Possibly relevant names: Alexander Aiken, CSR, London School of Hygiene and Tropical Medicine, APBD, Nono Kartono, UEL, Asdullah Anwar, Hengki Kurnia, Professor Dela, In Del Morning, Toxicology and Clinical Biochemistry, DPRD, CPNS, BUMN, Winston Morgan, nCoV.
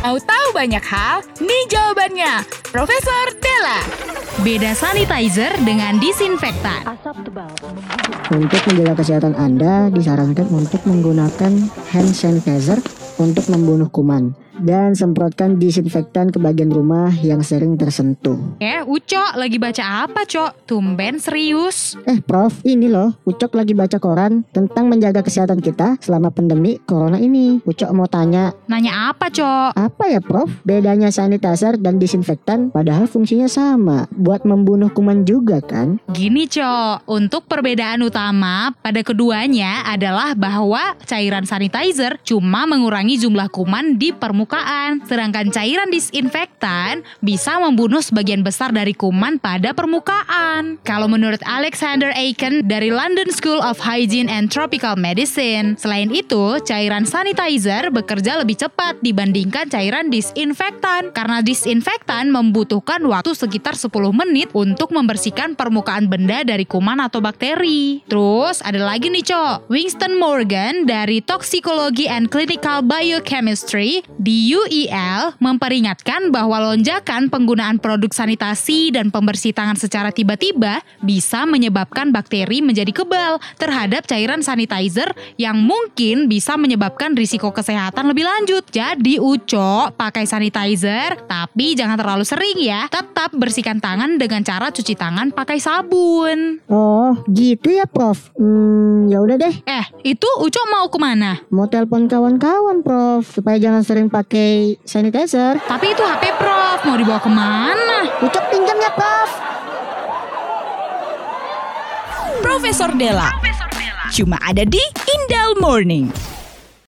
Mau tahu banyak hal? Nih jawabannya, Profesor Dela. Beda sanitizer dengan disinfektan. Untuk menjaga kesehatan Anda, disarankan untuk menggunakan hand sanitizer untuk membunuh kuman. Dan semprotkan disinfektan ke bagian rumah yang sering tersentuh. Ucok lagi baca apa, Cok? Tumben serius. Prof, ini loh, Ucok lagi baca koran tentang menjaga kesehatan kita selama pandemi corona ini. Ucok mau tanya. Nanya apa, Cok? Apa ya, Prof? Bedanya sanitizer dan disinfektan padahal fungsinya sama. Buat membunuh kuman juga, kan? Gini, Cok. Untuk perbedaan utama pada keduanya adalah bahwa cairan sanitizer cuma mengurangi jumlah kuman di permukaan. Sedangkan cairan disinfektan bisa membunuh sebagian besar dari kuman pada permukaan. Kalau menurut Alexander Aiken dari London School of Hygiene and Tropical Medicine, selain itu, cairan sanitizer bekerja lebih cepat dibandingkan cairan disinfektan karena disinfektan membutuhkan waktu sekitar 10 menit untuk membersihkan permukaan benda dari kuman atau bakteri. Terus ada lagi nih, Cok. Winston Morgan dari Toxicology and Clinical Biochemistry di UEL memperingatkan bahwa lonjakan penggunaan produk sanitasi dan pembersih tangan secara tiba-tiba bisa menyebabkan bakteri menjadi kebal terhadap cairan sanitizer yang mungkin bisa menyebabkan risiko kesehatan lebih lanjut. Jadi Ucok, pakai sanitizer tapi jangan terlalu sering ya. Tetap bersihkan tangan dengan cara cuci tangan pakai sabun. Oh, gitu ya, Prof. Ya udah deh. Itu Ucok mau kemana? Mau telepon kawan-kawan, Prof, supaya jangan sering pakai sanitizer. Tapi itu HP Prof, mau dibawa kemana? Ucok pinjam ya, Prof. Profesor Dela. Cuma ada di In Del Morning.